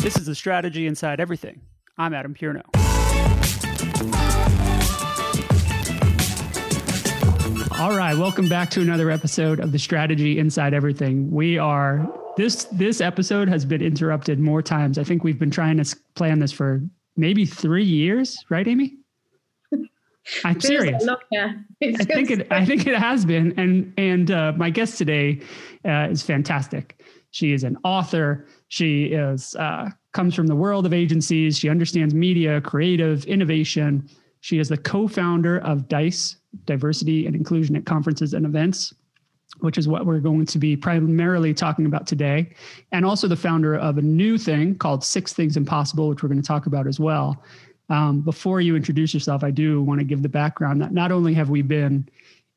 This is The Strategy Inside Everything. I'm Adam Pierno. All right, welcome back to another episode of The Strategy Inside Everything. We are, this episode has been interrupted more times. I think we've been trying to plan this for maybe 3 years, right, Amy? I'm serious. I think it has been. And my guest today is fantastic. She is an author. She is comes from the world of agencies. She understands media, creative, innovation. She is the co-founder of DICE, Diversity and Inclusion at Conferences and Events, which is what we're going to be primarily talking about today. And also the founder of a new thing called Six Things Impossible, which we're going to talk about as well. Before you introduce yourself, I do want to give the background that not only have we been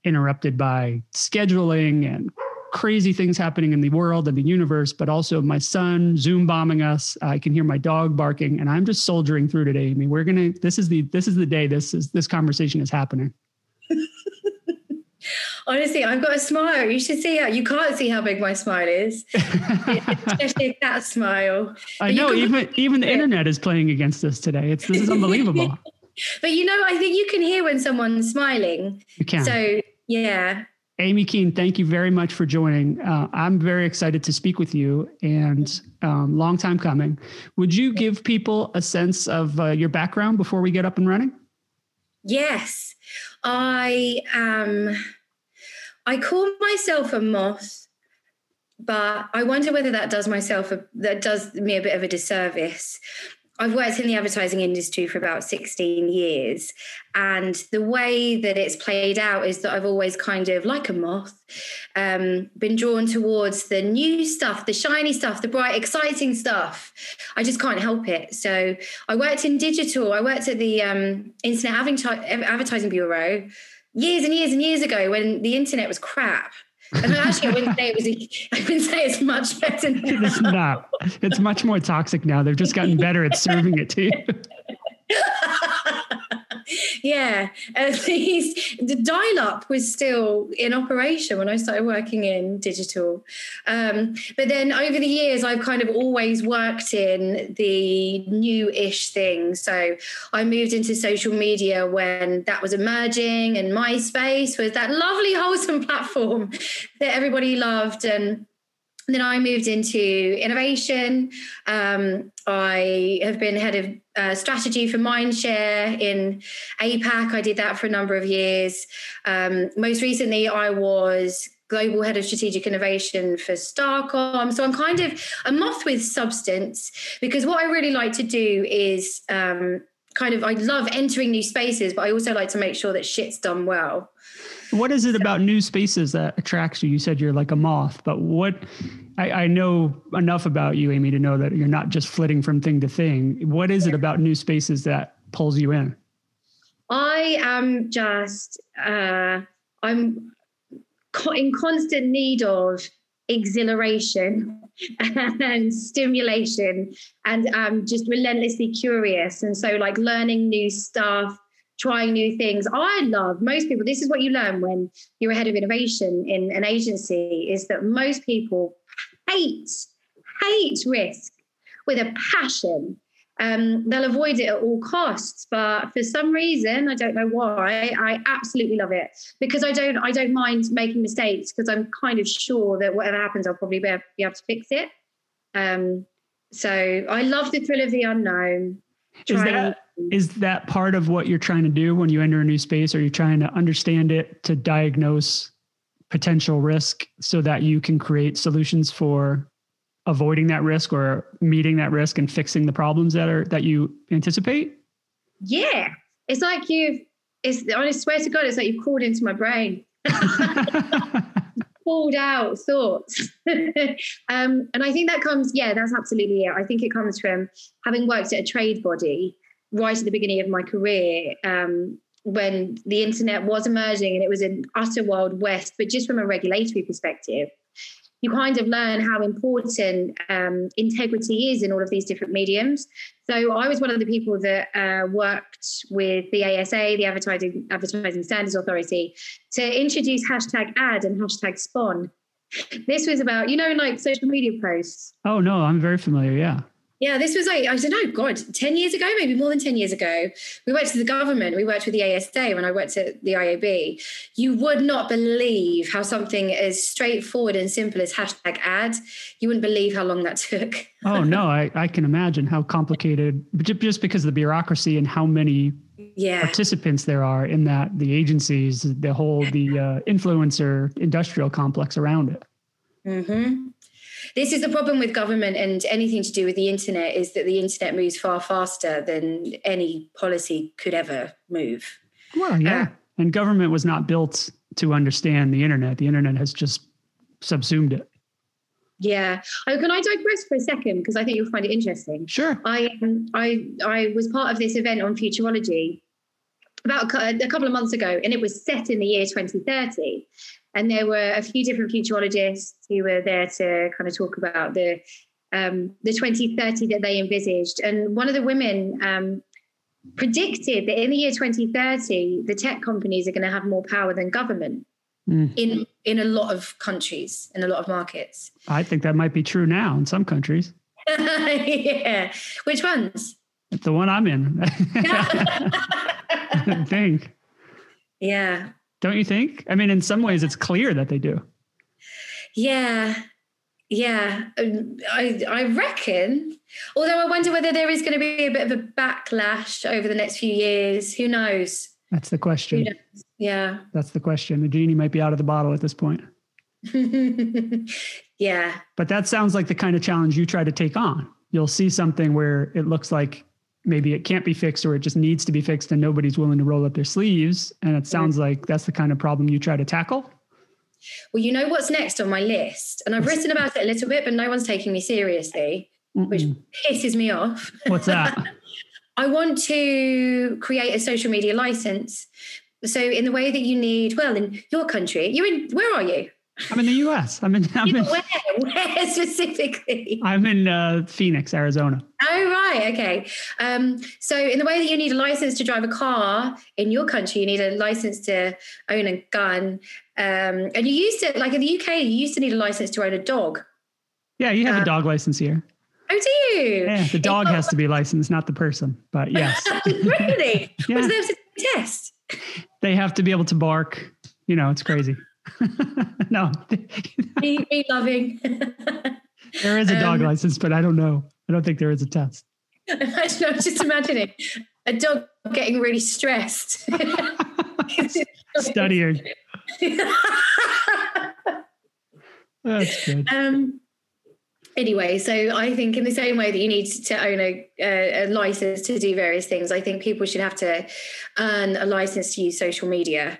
interrupted by scheduling and crazy things happening in the world and the universe, but also my son Zoom bombing us. I can hear my dog barking, and I'm just soldiering through today. I mean, we're gonna. This is the day. This conversation is happening. Honestly, I've got a smile. You should see how you can't see how big my smile is. Especially that smile. I know, even the internet is playing against us today. This is unbelievable. But you know, I think you can hear when someone's smiling. You can. So yeah. Amy Kean, thank you very much for joining. I'm very excited to speak with you, and long time coming. Would you give people a sense of your background before we get up and running? Yes. I call myself a moth, but I wonder whether that does me a bit of a disservice. I've worked in the advertising industry for about 16 years, and the way that it's played out is that I've always kind of, like a moth, been drawn towards the new stuff, the shiny stuff, the bright, exciting stuff. I just can't help it. So I worked in digital. I worked at the Internet Advertising Bureau years and years and years ago when the internet was crap. And actually, I wouldn't say it's much better now. It's not. It's much more toxic now. They've just gotten better at serving it to you. Yeah. At least the dial-up was still in operation when I started working in digital. But then over the years, I've kind of always worked in the new-ish thing. So I moved into social media when that was emerging, and MySpace was that lovely, wholesome platform that everybody loved. And then I moved into innovation. I have been head of strategy for Mindshare in APAC. I did that for a number of years. Most recently, I was global head of strategic innovation for Starcom. So I'm kind of a moth with substance, because what I really like to do is I love entering new spaces, but I also like to make sure that shit's done well. What is it about new spaces that attracts you? You said you're like a moth, but I know enough about you, Amy, to know that you're not just flitting from thing to thing. What is it about new spaces that pulls you in? I am just, I'm in constant need of exhilaration and stimulation, and I'm just relentlessly curious. And so like learning new stuff, trying new things. I love most people. This is what you learn when you're a head of innovation in an agency, is that most people hate risk with a passion. They'll avoid it at all costs, but for some reason, I don't know why, I absolutely love it, because I don't mind making mistakes, because I'm kind of sure that whatever happens, I'll probably be able to fix it. So I love the thrill of the unknown. Is that part of what you're trying to do when you enter a new space? Are you trying to understand it, to diagnose potential risk so that you can create solutions for avoiding that risk or meeting that risk and fixing the problems that you anticipate? Yeah. It's like I swear to God, it's like you've crawled into my brain. Pulled out thoughts. And I think that comes, that's absolutely it. I think it comes from having worked at a trade body right at the beginning of my career, when the internet was emerging and it was an utter wild west, but just from a regulatory perspective, you kind of learn how important integrity is in all of these different mediums. So I was one of the people that worked with the ASA, the Advertising Standards Authority, to introduce #ad and #spawn. This was about, social media posts. Oh, no, I'm very familiar, yeah. Yeah, this was like, I don't know, God, 10 years ago, maybe more than 10 years ago. We worked with the government. We worked with the ASA when I worked at the IAB. You would not believe how something as straightforward and simple as hashtag ad, you wouldn't believe how long that took. Oh, no, I can imagine how complicated, just because of the bureaucracy and how many participants there are in that, the agencies, the whole, the influencer industrial complex around it. Mm-hmm. This is the problem with government and anything to do with the internet, is that the internet moves far faster than any policy could ever move. Well, yeah. And government was not built to understand the internet. The internet has just subsumed it. Yeah. Oh, can I digress for a second? Because I think you'll find it interesting. Sure. I was part of this event on futurology about a couple of months ago, and it was set in the year 2030. And there were a few different futurologists who were there to kind of talk about the 2030 that they envisaged. And one of the women predicted that in the year 2030, the tech companies are going to have more power than government in a lot of countries, in a lot of markets. I think that might be true now in some countries. Yeah. Which ones? The one I'm in. I think. Yeah. Don't you think? I mean, in some ways, it's clear that they do. Yeah. Yeah. I reckon, although I wonder whether there is going to be a bit of a backlash over the next few years. Who knows? That's the question. Yeah. That's the question. The genie might be out of the bottle at this point. Yeah. But that sounds like the kind of challenge you try to take on. You'll see something where it looks like maybe it can't be fixed, or it just needs to be fixed, and nobody's willing to roll up their sleeves. And it sounds like that's the kind of problem you try to tackle. Well, you know what's next on my list? And I've written about it a little bit, but no one's taking me seriously, which pisses me off. What's that? I want to create a social media license. So in the way that you need, well, in your country, where are you? I'm in the U.S. Where specifically? I'm in Phoenix, Arizona. Oh, right. Okay. So in the way that you need a license to drive a car in your country, you need a license to own a gun. And you used to, like in the UK, you used to need a license to own a dog. Yeah, you have a dog license here. Oh, do you? Yeah, the dog has to be licensed, not the person, but yes. Really? Yeah. What do they have to test? They have to be able to bark. You know, it's crazy. No. Me loving. There is a dog license, but I don't know. I don't think there is a test. I'm just imagining a dog getting really stressed. Studying. That's good. Anyway, so I think in the same way that you need to own a license to do various things, I think people should have to earn a license to use social media.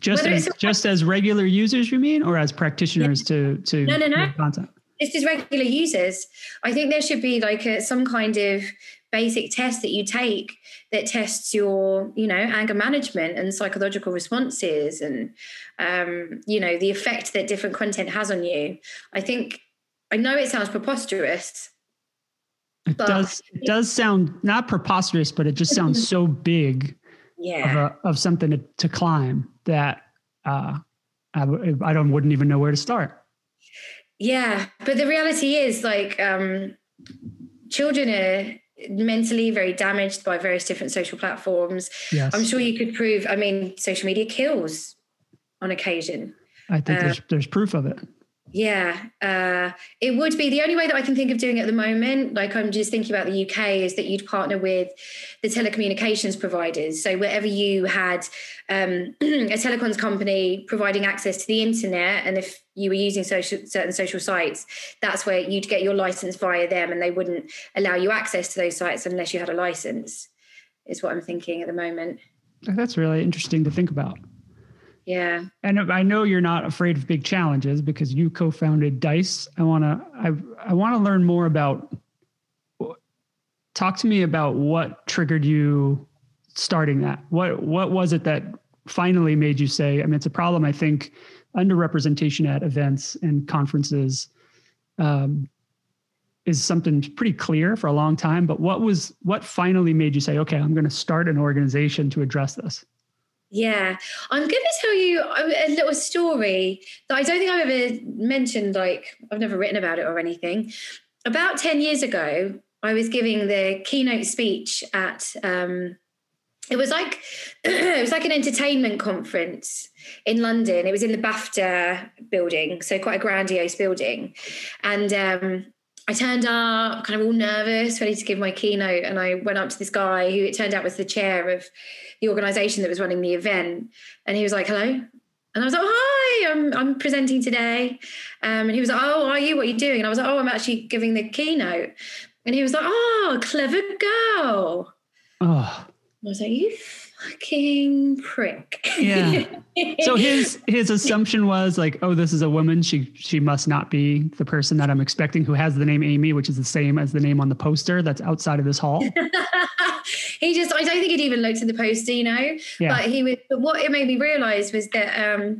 Just as regular users, you mean, or as practitioners to no. content? Just as regular users. I think there should be like some kind of basic test that you take that tests your, you know, anger management and psychological responses and, you know, the effect that different content has on you. I know it sounds preposterous. It does sound not preposterous, but it just sounds so big of something to climb that I wouldn't even know where to start. Yeah. But the reality is like children are mentally very damaged by various different social platforms. Yes. I'm sure you could prove, I mean, social media kills on occasion. I think there's proof of it. Yeah, it would be the only way that I can think of doing it at the moment. Like I'm just thinking about the UK is that you'd partner with the telecommunications providers. So wherever you had a telecoms company providing access to the internet, and if you were using certain social sites, that's where you'd get your license via them, and they wouldn't allow you access to those sites unless you had a license, is what I'm thinking at the moment. That's really interesting to think about. Yeah. And I know you're not afraid of big challenges because you co-founded DICE. I want to learn more about, talk to me about what triggered you starting that. What was it that finally made you say, I mean, it's a problem, I think, underrepresentation at events and conferences is something pretty clear for a long time, but what finally made you say, okay, I'm going to start an organization to address this? Yeah, I'm going to tell you a little story that I don't think I've ever mentioned, like I've never written about it or anything. About 10 years ago, I was giving the keynote speech at, it was like an entertainment conference in London. It was in the BAFTA building, so quite a grandiose building. And I turned up kind of all nervous, ready to give my keynote. And I went up to this guy who it turned out was the chair of the organisation that was running the event. And he was like, hello. And I was like, hi, I'm presenting today. And he was like, oh, are you? What are you doing? And I was like, oh, I'm actually giving the keynote. And he was like, oh, clever girl. Oh. I was like, you fucking prick. Yeah. So his assumption was like, oh, this is a woman. She must not be the person that I'm expecting who has the name Amy, which is the same as the name on the poster that's outside of this hall. I don't think he'd even looked at the poster, you know. Yeah. But what it made me realize was that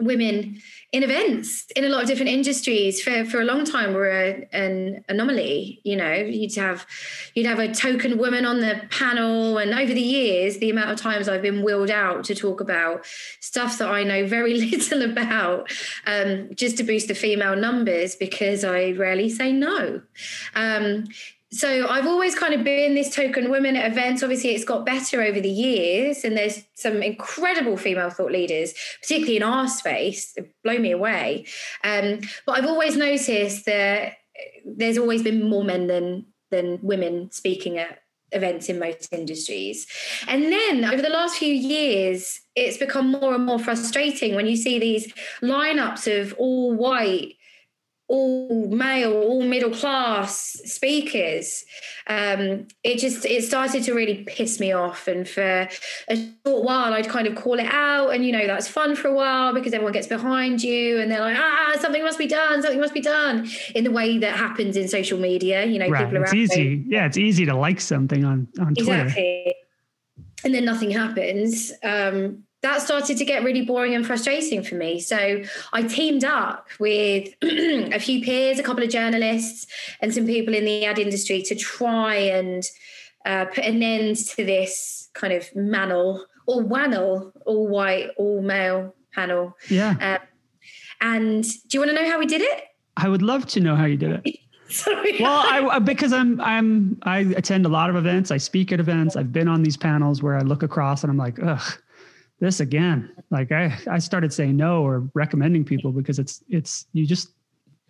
women in events, in a lot of different industries, for a long time were an anomaly. You know, you'd have a token woman on the panel, and over the years, the amount of times I've been wheeled out to talk about stuff that I know very little about, just to boost the female numbers, because I rarely say no. So I've always kind of been this token woman at events. Obviously, it's got better over the years, and there's some incredible female thought leaders, particularly in our space, that blow me away. But I've always noticed that there's always been more men than women speaking at events in most industries. And then over the last few years, it's become more and more frustrating when you see these lineups of all white, all male, all middle class speakers. It started to really piss me off, and for a short while I'd kind of call it out, and you know, that's fun for a while because everyone gets behind you and they're like, something must be done in the way that happens in social media, you know. Right. People are it's easy to like something on exactly. Twitter, and then nothing happens. That started to get really boring and frustrating for me. So I teamed up with a few peers, a couple of journalists and some people in the ad industry to try and put an end to this kind of wannel, all white, all male panel. Yeah. And do you want to know how we did it? I would love to know how you did it. Sorry. Well, because I attend a lot of events. I speak at events. I've been on these panels where I look across and I'm like, ugh. This again, like I started saying no or recommending people because is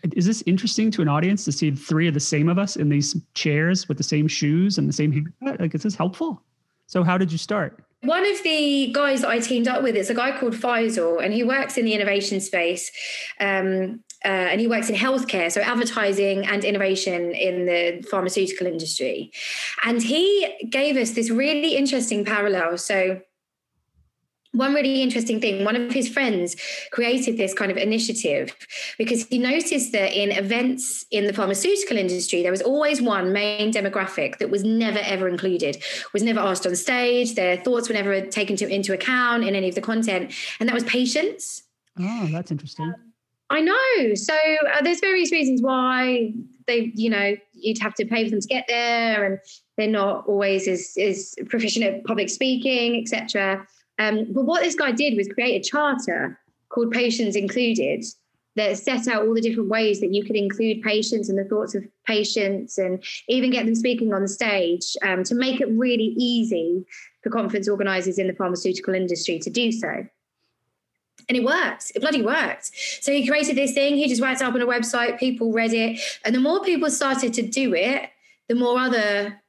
this interesting to an audience to see three of the same of us in these chairs with the same shoes and the same haircut? Like, is this helpful? So how did you start? One of the guys that I teamed up with is a guy called Faisal, and he works in the innovation space, and he works in healthcare, so advertising and innovation in the pharmaceutical industry. And he gave us this really interesting parallel. So one really interesting thing, one of his friends created this kind of initiative because he noticed that in events in the pharmaceutical industry, there was always one main demographic that was never, ever included, was never asked on stage. Their thoughts were never taken into account in any of the content. And that was patients. Oh, that's interesting. I know. So there's various reasons why you'd have to pay for them to get there, and they're not always as proficient at public speaking, et cetera. But what this guy did was create a charter called Patients Included that set out all the different ways that you could include patients and the thoughts of patients, and even get them speaking on stage, to make it really easy for conference organisers in the pharmaceutical industry to do so. And it worked. It bloody worked. So he created this thing. He just went up on a website. People read it. And the more people started to do it, the more other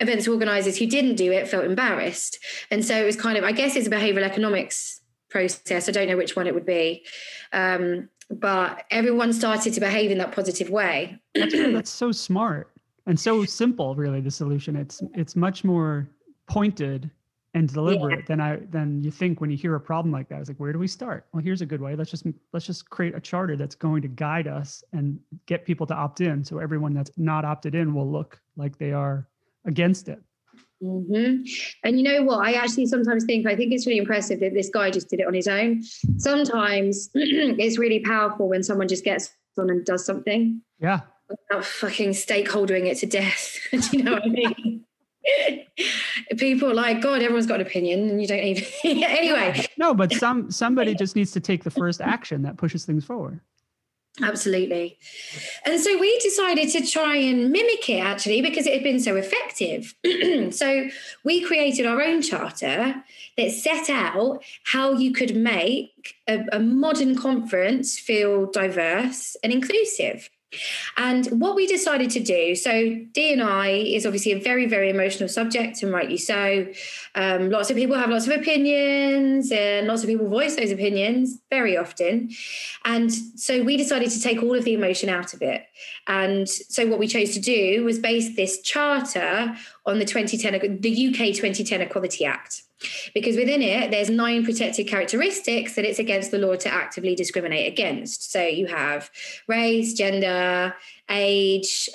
events organisers who didn't do it felt embarrassed. And so it was kind of, I guess it's a behavioural economics process. I don't know which one it would be. But everyone started to behave in that positive way. That's so smart and so simple, really, the solution. It's much more pointed and deliberate than you think when you hear a problem like that. It's like, where do we start? Well, here's a good way. Let's just create a charter that's going to guide us and get people to opt in. So everyone that's not opted in will look like they are against it. Mm-hmm. And you know what? I actually sometimes think it's really impressive that this guy just did it on his own. Sometimes it's really powerful when someone just gets on and does something. Yeah. Without fucking stakeholdering it to death. Do you know what I mean? People are like, God, everyone's got an opinion and you don't even. Anyway. No, but somebody just needs to take the first action that pushes things forward. Absolutely. And so we decided to try and mimic it, actually, because it had been so effective. So we created our own charter that set out how you could make a modern conference feel diverse and inclusive. And what we decided to do, so D&I is obviously a very, very emotional subject, and rightly so. Lots of people have lots of opinions, and lots of people voice those opinions very often. And so we decided to take all of the emotion out of it. And so what we chose to do was base this charter on the UK 2010 Equality Act, because within it, there's 9 protected characteristics that it's against the law to actively discriminate against. So you have race, gender, age,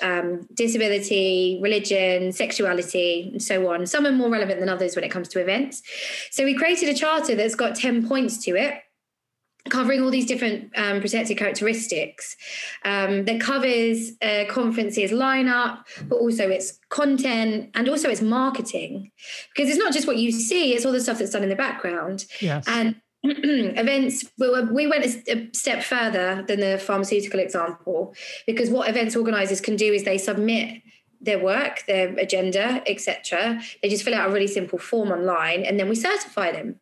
disability, religion, sexuality, and so on. Some are more relevant than others when it comes to events. So we created a charter that's got 10 points to it, covering all these different protected characteristics that covers conferences lineup, but also its content and also its marketing, because it's not just what you see, it's all the stuff that's done in the background. Yes. And events, we went a step further than the pharmaceutical example, because what events organisers can do is they submit their work, their agenda, etc. They just fill out a really simple form online, and then we certify them.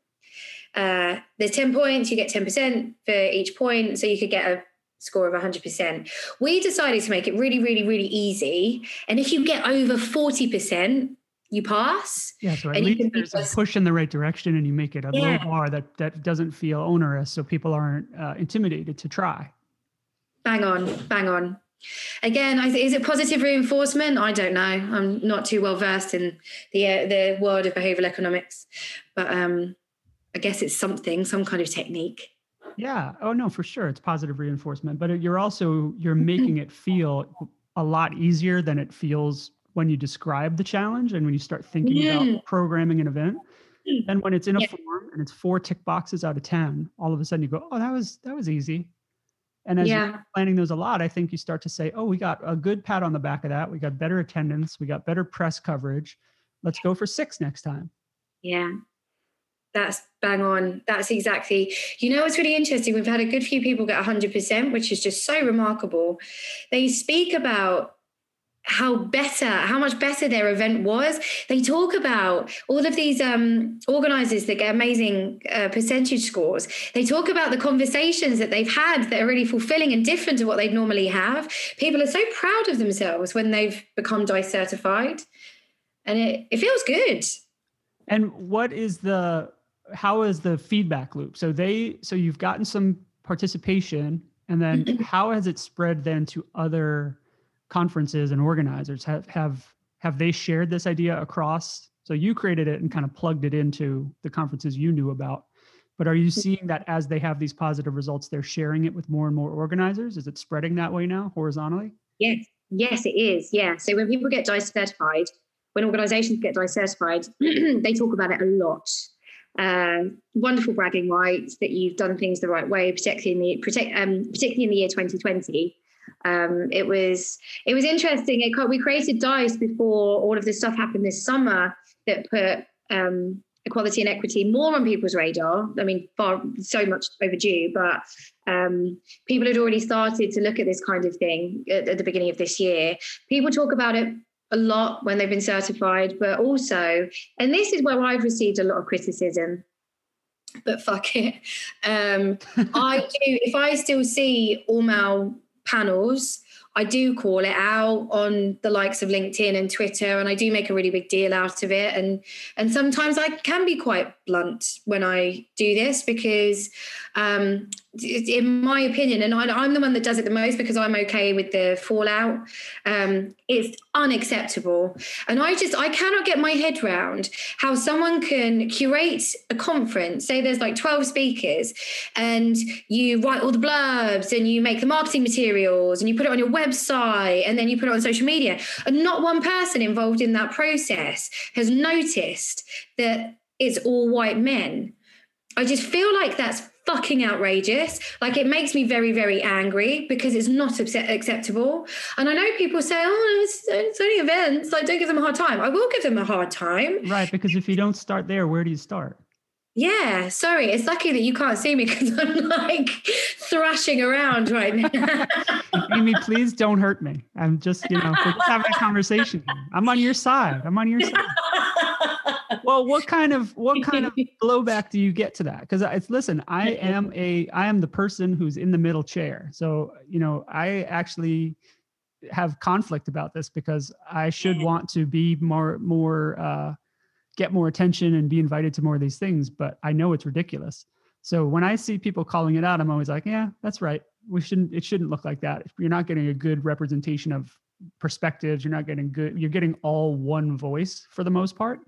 There's 10 points, you get 10% for each point, so you could get a score of 100%. We decided to make it really, really, really easy. And if you get over 40%, you pass. Yeah, so at least there's a push in the right direction, and you make it a low bar that doesn't feel onerous, so people aren't intimidated to try. Bang on. Again, is it positive reinforcement? I don't know. I'm not too well versed in the world of behavioral economics, but I guess it's some kind of technique. Yeah. Oh no, for sure. It's positive reinforcement, but you're making it feel a lot easier than it feels when you describe the challenge. And when you start thinking about programming an event, and when it's in a form and it's 4 tick boxes out of 10, all of a sudden you go, oh, that was easy. And as you're planning those a lot, I think you start to say, oh, we got a good pat on the back of that. We got better attendance. We got better press coverage. Let's go for 6 next time. Yeah. That's bang on. That's exactly, what's really interesting. We've had a good few people get 100%, which is just so remarkable. They speak about how much better their event was. They talk about all of these organisers that get amazing percentage scores. They talk about the conversations that they've had that are really fulfilling and different to what they'd normally have. People are so proud of themselves when they've become DICE certified, and it feels good. And how is the feedback loop? So you've gotten some participation, and then how has it spread then to other conferences and organizers? Have they shared this idea across? So you created it and kind of plugged it into the conferences you knew about, but are you seeing that as they have these positive results, they're sharing it with more and more organizers? Is it spreading that way now horizontally? Yes, it is. Yeah. So when people get DICE certified, when organizations get DICE certified, they talk about it a lot. Wonderful bragging rights that you've done things the right way, particularly in the year 2020. It was interesting. We created DICE before all of this stuff happened this summer that put equality and equity more on people's radar. I mean, so much overdue, but people had already started to look at this kind of thing at the beginning of this year. People talk about it a lot when they've been certified, but also, and this is where I've received a lot of criticism, but fuck it. I do, if I still see all male panels, I do call it out on the likes of LinkedIn and Twitter, and I do make a really big deal out of it. And sometimes I can be quite blunt when I do this, because in my opinion, and I'm the one that does it the most because I'm okay with the fallout, it's unacceptable. And I cannot get my head round how someone can curate a conference. Say there's like 12 speakers, and you write all the blurbs, and you make the marketing materials, and you put it on your website, and then you put it on social media, and not one person involved in that process has noticed that it's all white men. I just feel like that's fucking outrageous. Like, it makes me very, very angry, because it's not acceptable. And I know people say, oh, it's only events, like, don't give them a hard time. I will give them a hard time. Right, because if you don't start there, where do you start? Yeah, sorry. It's lucky that you can't see me because I'm like thrashing around right now. Amy, please don't hurt me. I'm just, we're just having a conversation. I'm on your side. Well, what kind of blowback do you get to that? Because listen, I am the person who's in the middle chair. So, I actually have conflict about this because I should want to be more, get more attention and be invited to more of these things, but I know it's ridiculous. So when I see people calling it out, I'm always like, yeah, that's right. It shouldn't look like that. You're not getting a good representation of perspectives. You're getting all one voice for the most part.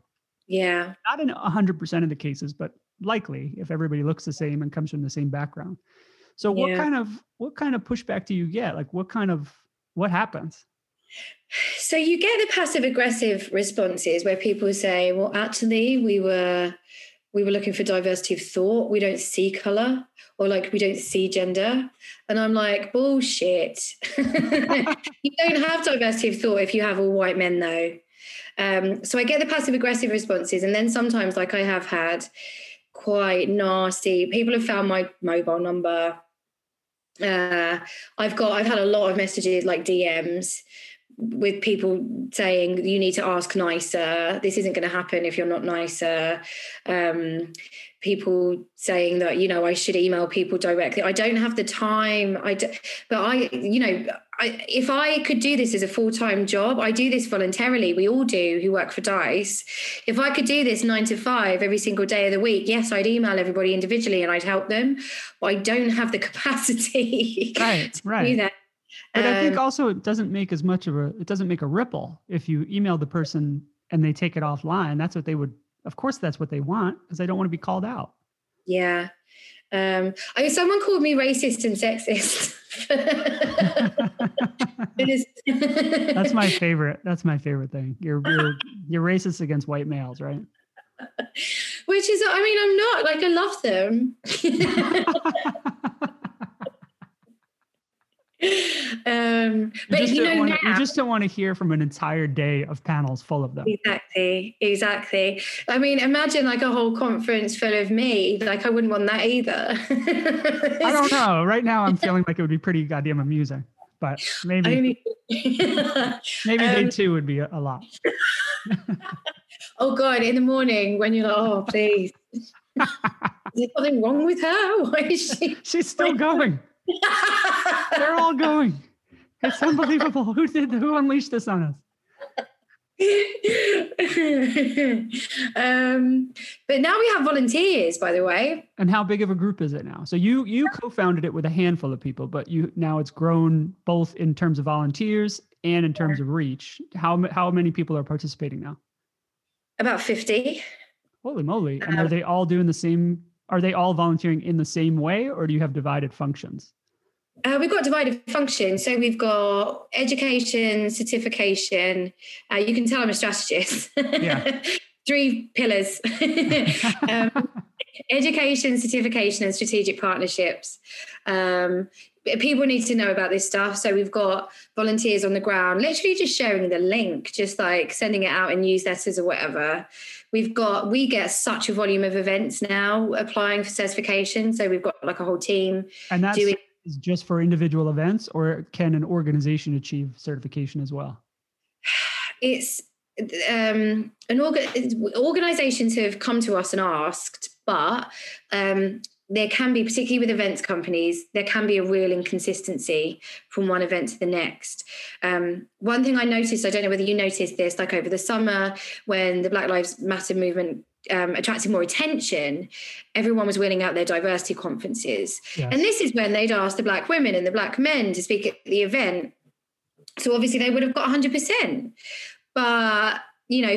Yeah. Not in 100% of the cases, but likely if everybody looks the same and comes from the same background. So what kind of pushback do you get? Like what happens? So you get the passive aggressive responses where people say, well, actually we were looking for diversity of thought. We don't see color, or like, we don't see gender. And I'm like, bullshit. You don't have diversity of thought if you have all white men though. So I get the passive aggressive responses. And then sometimes, like, I have had quite nasty, people have found my mobile number. I've had a lot of messages, like DMs, with people saying you need to ask nicer. This isn't going to happen if you're not nicer. People saying that, I should email people directly. I don't have the time. If I could do this as a full-time job, I do this voluntarily. We all do who work for DICE. If I could do this 9 to 5 every single day of the week, yes, I'd email everybody individually and I'd help them, but I don't have the capacity to do that. But I think also it doesn't make a ripple if you email the person and they take it offline. Of course that's what they want, because they don't want to be called out. Yeah. Someone called me racist and sexist. That's my favorite thing. You're racist against white males, right? Which is, I'm not, like, I love them. You just don't want to hear from an entire day of panels full of them. Exactly. I mean, imagine like a whole conference full of me. Like, I wouldn't want that either. I don't know. Right now, I'm feeling like it would be pretty goddamn amusing, but maybe they too would be a lot. Oh God! In the morning, when you're like, oh please, is there something wrong with her? Why is she? She's still going. They're all going. It's unbelievable. Who unleashed this on us? But now we have volunteers, by the way. And how big of a group is it now? So you co-founded it with a handful of people, but now it's grown both in terms of volunteers and in terms of reach. How many people are participating now? About 50. Holy moly. And are they all volunteering in the same way, or do you have divided functions? We've got divided functions. So we've got education, certification. You can tell I'm a strategist. Yeah. 3 pillars. Education, certification, and strategic partnerships. People need to know about this stuff. So we've got volunteers on the ground, literally just sharing the link, just like sending it out in newsletters or whatever. We get such a volume of events now applying for certification. So we've got like a whole team. And that's is just for individual events, or can an organization achieve certification as well? It's organizations have come to us and asked, but there can be, particularly with events companies, there can be a real inconsistency from one event to the next. One thing I noticed, I don't know whether you noticed this, like over the summer when the Black Lives Matter movement attracted more attention, everyone was winning out their diversity conferences. Yes. And this is when they'd asked the black women and the black men to speak at the event. So obviously they would have got 100%. But,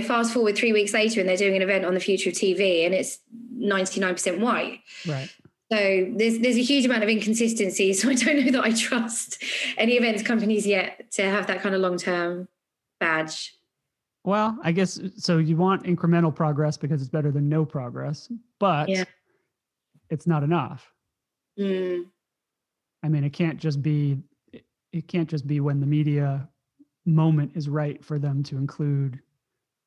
fast forward 3 weeks later and they're doing an event on the future of TV and it's 99% white. Right. So there's a huge amount of inconsistency. So I don't know that I trust any events companies yet to have that kind of long-term badge. Well, I guess, so you want incremental progress because it's better than no progress, but it's not enough. Mm. I mean, it can't just be when the media moment is right for them to include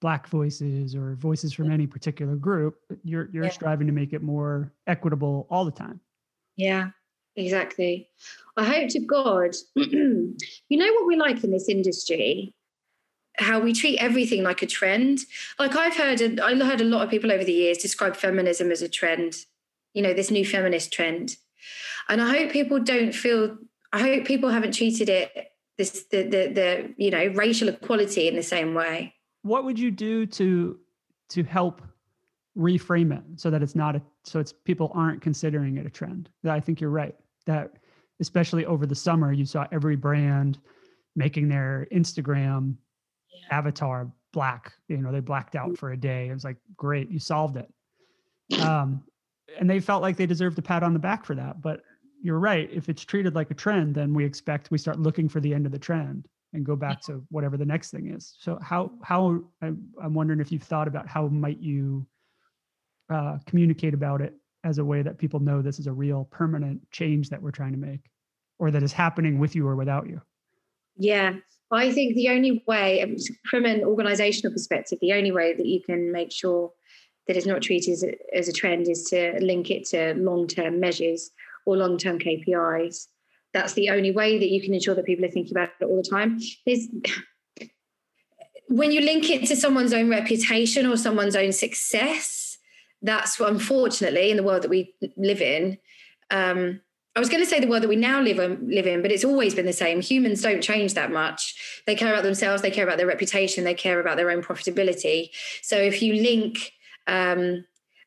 Black voices or voices from any particular group. You're striving to make it more equitable all the time. Yeah, exactly. I hope to God, you know what we like in this industry, how we treat everything like a trend. Like I heard a lot of people over the years describe feminism as a trend, you know, this new feminist trend. And I hope people haven't treated it, the racial equality in the same way. What would you do to help reframe it so that it's not people aren't considering it a trend? I think you're right that especially over the summer, you saw every brand making their Instagram avatar black. You know, they blacked out for a day. It was like, great, you solved it. And they felt like they deserved a pat on the back for that. But you're right. If it's treated like a trend, then we start looking for the end of the trend and go back to whatever the next thing is. So how I'm wondering if you've thought about how might you communicate about it as a way that people know this is a real permanent change that we're trying to make, or that is happening with you or without you. Yeah, I think the only way, from an organizational perspective, the only way that you can make sure that it's not treated as a trend is to link it to long-term measures or long-term KPIs. That's the only way that you can ensure that people are thinking about it all the time. When you link it to someone's own reputation or someone's own success, that's what, unfortunately, in the world that we live in, I was going to say the world that we now live in, but it's always been the same. Humans don't change that much. They care about themselves. They care about their reputation. They care about their own profitability. So if you link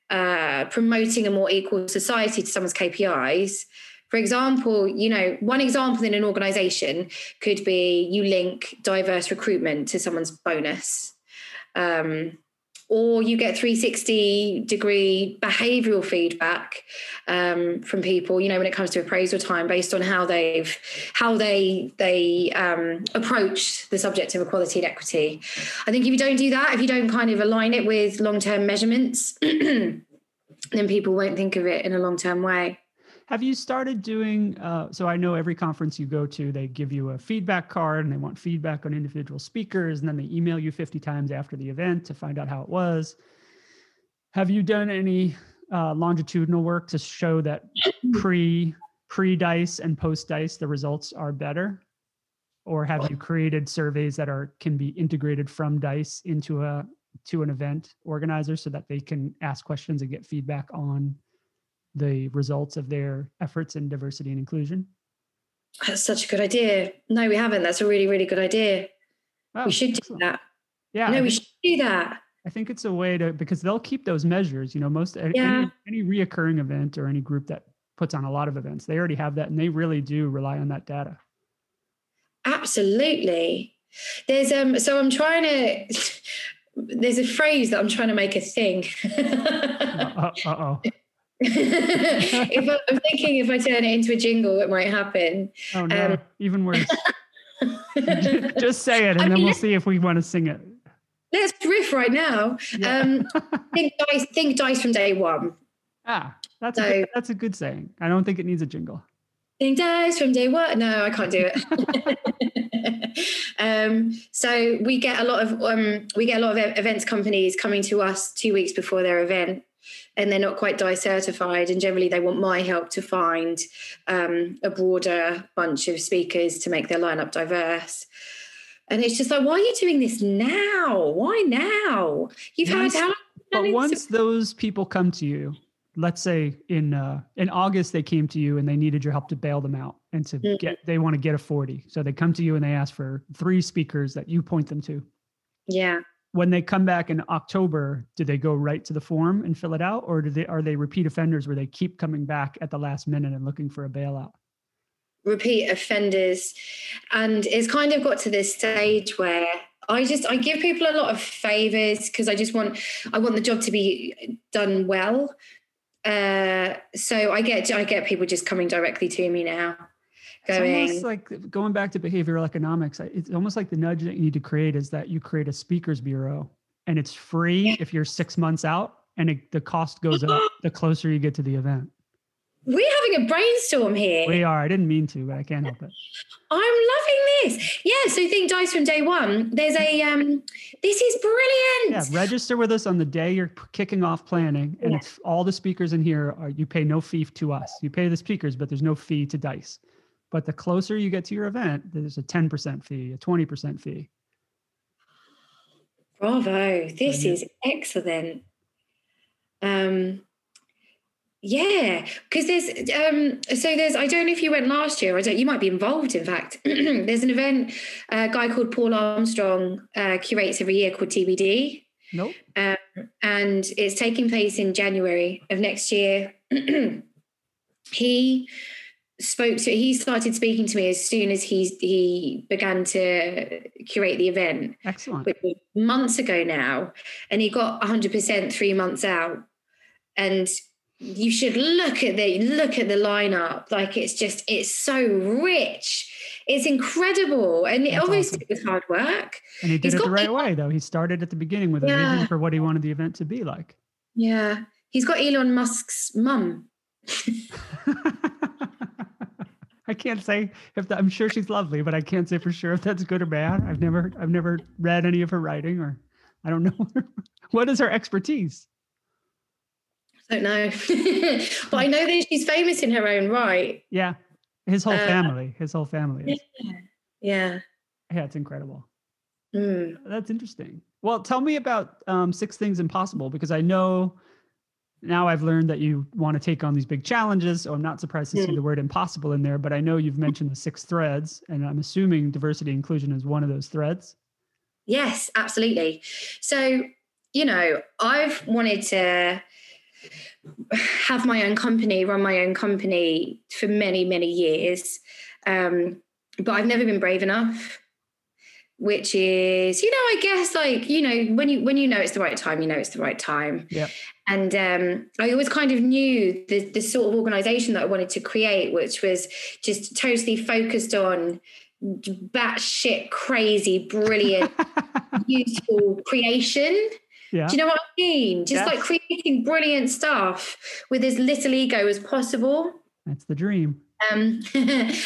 promoting a more equal society to someone's KPIs, for example, you know, one example in an organization could be you link diverse recruitment to someone's bonus, or you get 360-degree behavioral feedback from people, you know, when it comes to appraisal time, based on how they approach the subject of equality and equity. I think if you don't do that, if you don't kind of align it with long-term measurements, then people won't think of it in a long-term way. Have you started doing, so I know every conference you go to, they give you a feedback card and they want feedback on individual speakers, and then they email you 50 times after the event to find out how it was. Have you done any longitudinal work to show that pre-DICE and post-DICE, the results are better? Or have you created surveys that can be integrated from DICE into an event organizer so that they can ask questions and get feedback on the results of their efforts in diversity and inclusion? That's such a good idea. No, we haven't. That's a really, really good idea. Oh, we should do that. Yeah. No, we should do that. I think it's a way to, because they'll keep those measures, you know, any reoccurring event or any group that puts on a lot of events, they already have that, and they really do rely on that data. Absolutely. There's, there's a phrase that I'm trying to make a thing. I'm thinking if I turn it into a jingle, it might happen. Oh no, even worse. Just say it, and then we'll see if we want to sing it. Let's riff right now. Yeah. Think DICE from day one. Ah, that's a good saying. I don't think it needs a jingle. Think DICE from day one. No, I can't do it. So we get a lot of events companies coming to us 2 weeks before their event, and they're not quite DICE certified, and generally they want my help to find a broader bunch of speakers to make their lineup diverse. And it's just like, why are you doing this now? Why now? Once those people come to you, let's say in August they came to you and they needed your help to bail them out and to they want to get a 40. So they come to you and they ask for 3 speakers that you point them to. Yeah. When they come back in October, do they go right to the form and fill it out, or are they repeat offenders where they keep coming back at the last minute and looking for a bailout? Repeat offenders. And it's kind of got to this stage where I give people a lot of favors because I want the job to be done well. So I get people just coming directly to me now. It's almost like, going back to behavioral economics, it's almost like the nudge that you need to create is that you create a speakers bureau, and it's free if you're 6 months out, and the cost goes up the closer you get to the event. We're having a brainstorm here. We are. I didn't mean to, but I can't help it. I'm loving this. Yeah, so think DICE from day one. There's a, this is brilliant. Yeah, register with us on the day you're kicking off planning. And it's all the speakers in here are, you pay no fee to us. You pay the speakers, but there's no fee to DICE. But the closer you get to your event, there's a 10% fee, a 20% fee. Bravo. This is excellent. Yeah, because there's, so there's, I don't know if you went last year, you might be involved, in fact. There's an event, a guy called Paul Armstrong curates every year called TBD. Nope. And it's taking place in January of next year. He started speaking to me as soon as he began to curate the event. Excellent. Which was months ago now, and he got 100% 3 months out. And you should look at the lineup. Like, it's just, it's so rich. It's incredible. And it obviously was hard work. And he did it the right way, though. He started at the beginning with a vision for what he wanted the event to be like. Yeah. He's got Elon Musk's mum. I can't say if that, I'm sure she's lovely, but I can't say for sure if that's good or bad. I've never read any of her writing, or I don't know. What is her expertise? I don't know. But I know that she's famous in her own right. Yeah. His whole family is. Yeah. Yeah, it's incredible. Mm. That's interesting. Well, tell me about Six Things Impossible, because I know now I've learned that you want to take on these big challenges. So I'm not surprised to see the word impossible in there, but I know you've mentioned the 6 threads, and I'm assuming diversity inclusion is one of those threads. Yes, absolutely. So, you know, I've wanted to have my own company, run my own company for many, many years. But I've never been brave enough, which is, you know, I guess, like, you know, when you know it's the right time, you know it's the right time. Yeah. And I always kind of knew the sort of organization that I wanted to create, which was just totally focused on batshit crazy, brilliant, useful creation. Yeah. Do you know what I mean? Just like creating brilliant stuff with as little ego as possible. That's the dream. There's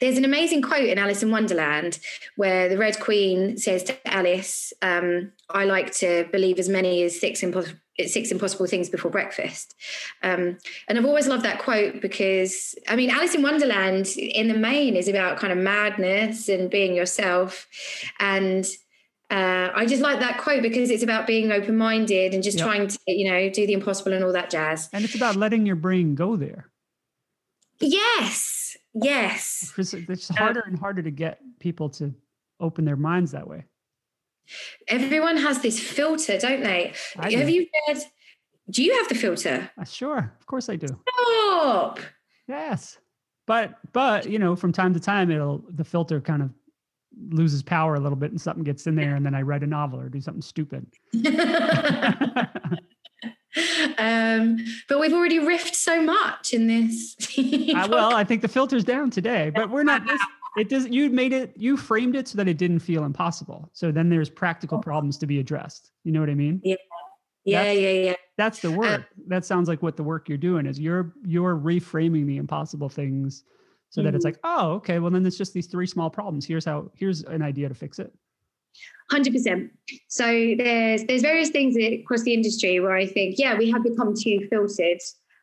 an amazing quote in Alice in Wonderland where the Red Queen says to Alice, I like to believe as many as 6 impossible things before breakfast. And I've always loved that quote because, I mean, Alice in Wonderland in the main is about kind of madness and being yourself. And I just like that quote because it's about being open-minded and just trying to, you know, do the impossible and all that jazz. And it's about letting your brain go there. Yes, yes. It's harder and harder to get people to open their minds that way. Everyone has this filter, don't they? Do you have the filter? Sure, of course I do. Stop! Yes. But you know, from time to time, the filter kind of loses power a little bit and something gets in there, and then I write a novel or do something stupid. But we've already riffed so much in this. Well, I think the filter's down today, but we're not. It doesn't. You framed it so that it didn't feel impossible. So then there's practical problems to be addressed. You know what I mean? Yeah. Yeah. That's the work. That sounds like what the work you're doing is. You're reframing the impossible things so that it's like, oh, okay, well then it's just these 3 small problems. Here's an idea to fix it. 100%. So there's various things across the industry where I think, we have become too filtered.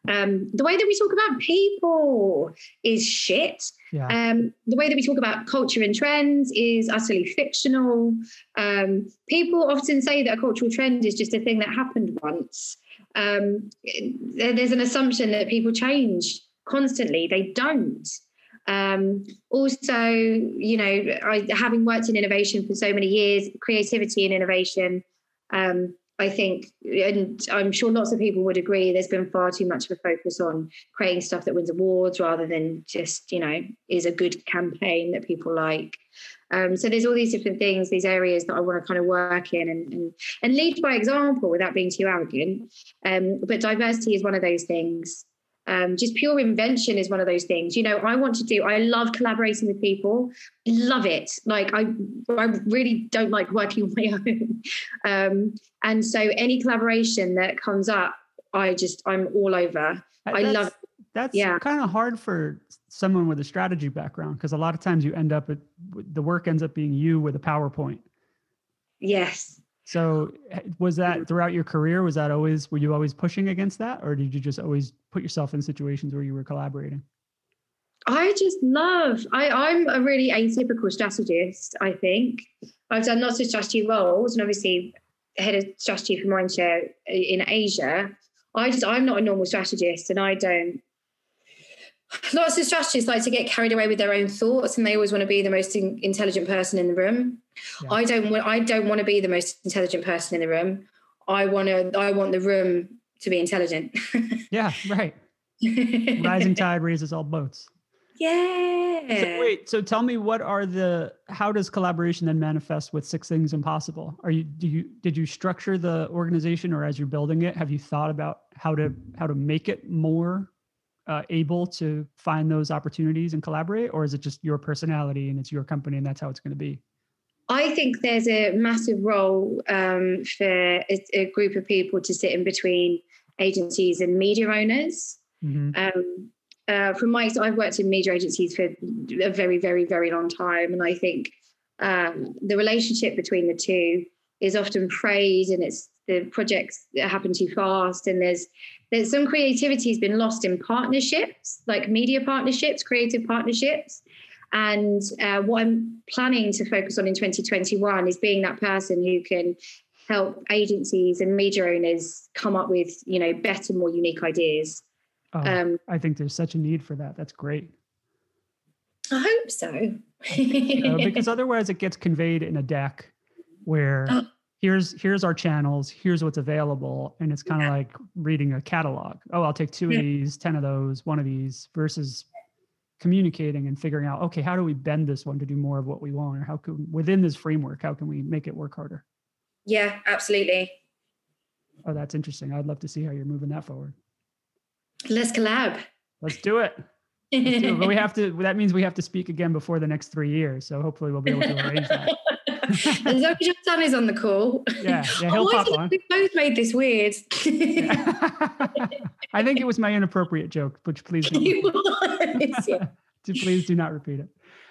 The way that we talk about people is shit. Yeah. The way that we talk about culture and trends is utterly fictional. People often say that a cultural trend is just a thing that happened once. There's an assumption that people change constantly. They don't. Also, you know, having worked in innovation for so many years, creativity and innovation, I think, and I'm sure lots of people would agree, there's been far too much of a focus on creating stuff that wins awards rather than just, you know, is a good campaign that people like. So there's all these different things, these areas that I want to kind of work in and lead by example without being too arrogant. But diversity is one of those things. Just pure invention is one of those things. You know, I love collaborating with people. I love it. Like, I really don't like working on my own. And so any collaboration that comes up, I'm all over. I love it. That's kind of hard for someone with a strategy background, because a lot of times you end up at the work ends up being you with a PowerPoint. Yes. So was that throughout your career? Was that always, were you always pushing against that? Or did you just always put yourself in situations where you were collaborating? I just love, I'm a really atypical strategist, I think. I've done lots of strategy roles and obviously head of strategy for Mindshare in Asia. I'm not a normal strategist, and I don't. Lots of strategists like to get carried away with their own thoughts, and they always want to be the most intelligent person in the room. Yeah. I don't want to be the most intelligent person in the room. I want the room to be intelligent. Yeah, right. Rising tide raises all boats. Yeah. So wait, so tell me, how does collaboration then manifest with Six Things Impossible? Did you structure the organization, or as you're building it, have you thought about how to make it more able to find those opportunities and collaborate? Or is it just your personality and it's your company and that's how it's going to be? I think there's a massive role for a group of people to sit in between agencies and media owners. Mm-hmm. From my experience, I've worked in media agencies for a very, very, very long time. And I think the relationship between the two is often praised, and it's the projects that happen too fast. And there's some creativity has been lost in partnerships, like media partnerships, creative partnerships. And what I'm planning to focus on in 2021 is being that person who can help agencies and media owners come up with, better, more unique ideas. Oh, I think there's such a need for that. That's great. I hope so. Because otherwise it gets conveyed in a deck where here's our channels, here's what's available. And it's kind of like reading a catalog. Oh, I'll take 2 of these, 10 of those, 1 of these, versus communicating and figuring out, okay, how do we bend this one to do more of what we want? Or within this framework, how can we make it work harder? Yeah, absolutely. Oh, that's interesting. I'd love to see how you're moving that forward. Let's collab. Let's do it. But that means we have to speak again before the next 3 years. So hopefully we'll be able to arrange that. As long as your son is on the call. Yeah he'll pop on. We both made this weird. I think it was my inappropriate joke, which please don't please do not repeat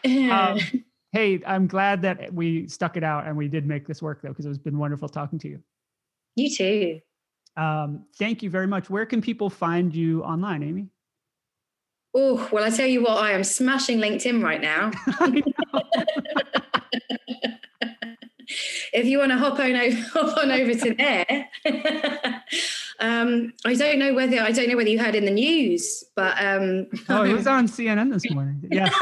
it. Hey, I'm glad that we stuck it out and we did make this work though, because it's been wonderful talking to you. You too. Thank you very much. Where can people find you online, Amy? Oh, well, I tell you what, I am smashing LinkedIn right now. If you want to hop on over to there. I don't know whether you heard in the news, but it was on CNN this morning. Yes,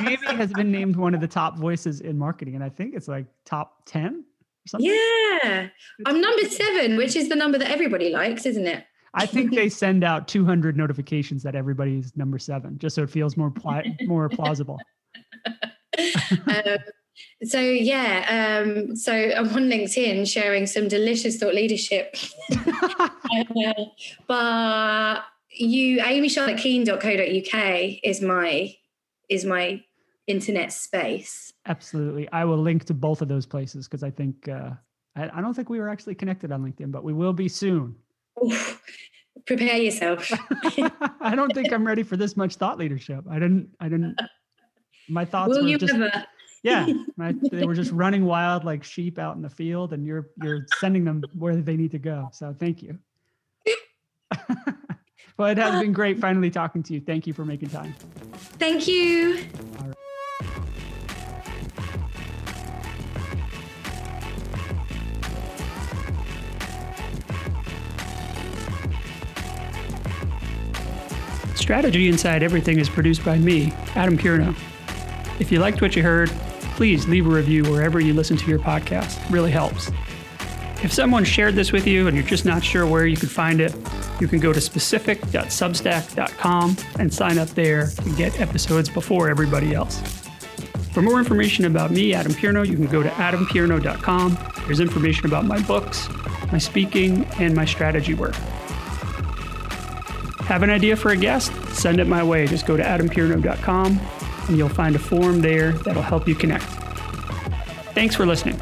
Amy has been named one of the top voices in marketing, and I think it's like top 10. Something. Yeah, I'm number 7, which is the number that everybody likes, isn't it? I think they send out 200 notifications that everybody's number 7, just so it feels more plausible. So I'm on LinkedIn sharing some delicious thought leadership. But amycharlottekean.co.uk is my internet space. Absolutely. I will link to both of those places, because I think I don't think we were actually connected on LinkedIn, but we will be soon. Oof. Prepare yourself. I don't think I'm ready for this much thought leadership. I didn't my thoughts will were you just ever? Yeah, they were just running wild like sheep out in the field, and you're sending them where they need to go. So thank you. Well, it has been great finally talking to you. Thank you for making time. Thank you. All right. Strategy Inside Everything is produced by me, Adam Pierno. If you liked what you heard, please leave a review wherever you listen to your podcast. It really helps. If someone shared this with you and you're just not sure where you could find it, you can go to specific.substack.com and sign up there to get episodes before everybody else. For more information about me, Adam Pierno, you can go to adampierno.com. There's information about my books, my speaking, and my strategy work. Have an idea for a guest? Send it my way. Just go to adampierno.com and you'll find a form there that'll help you connect. Thanks for listening.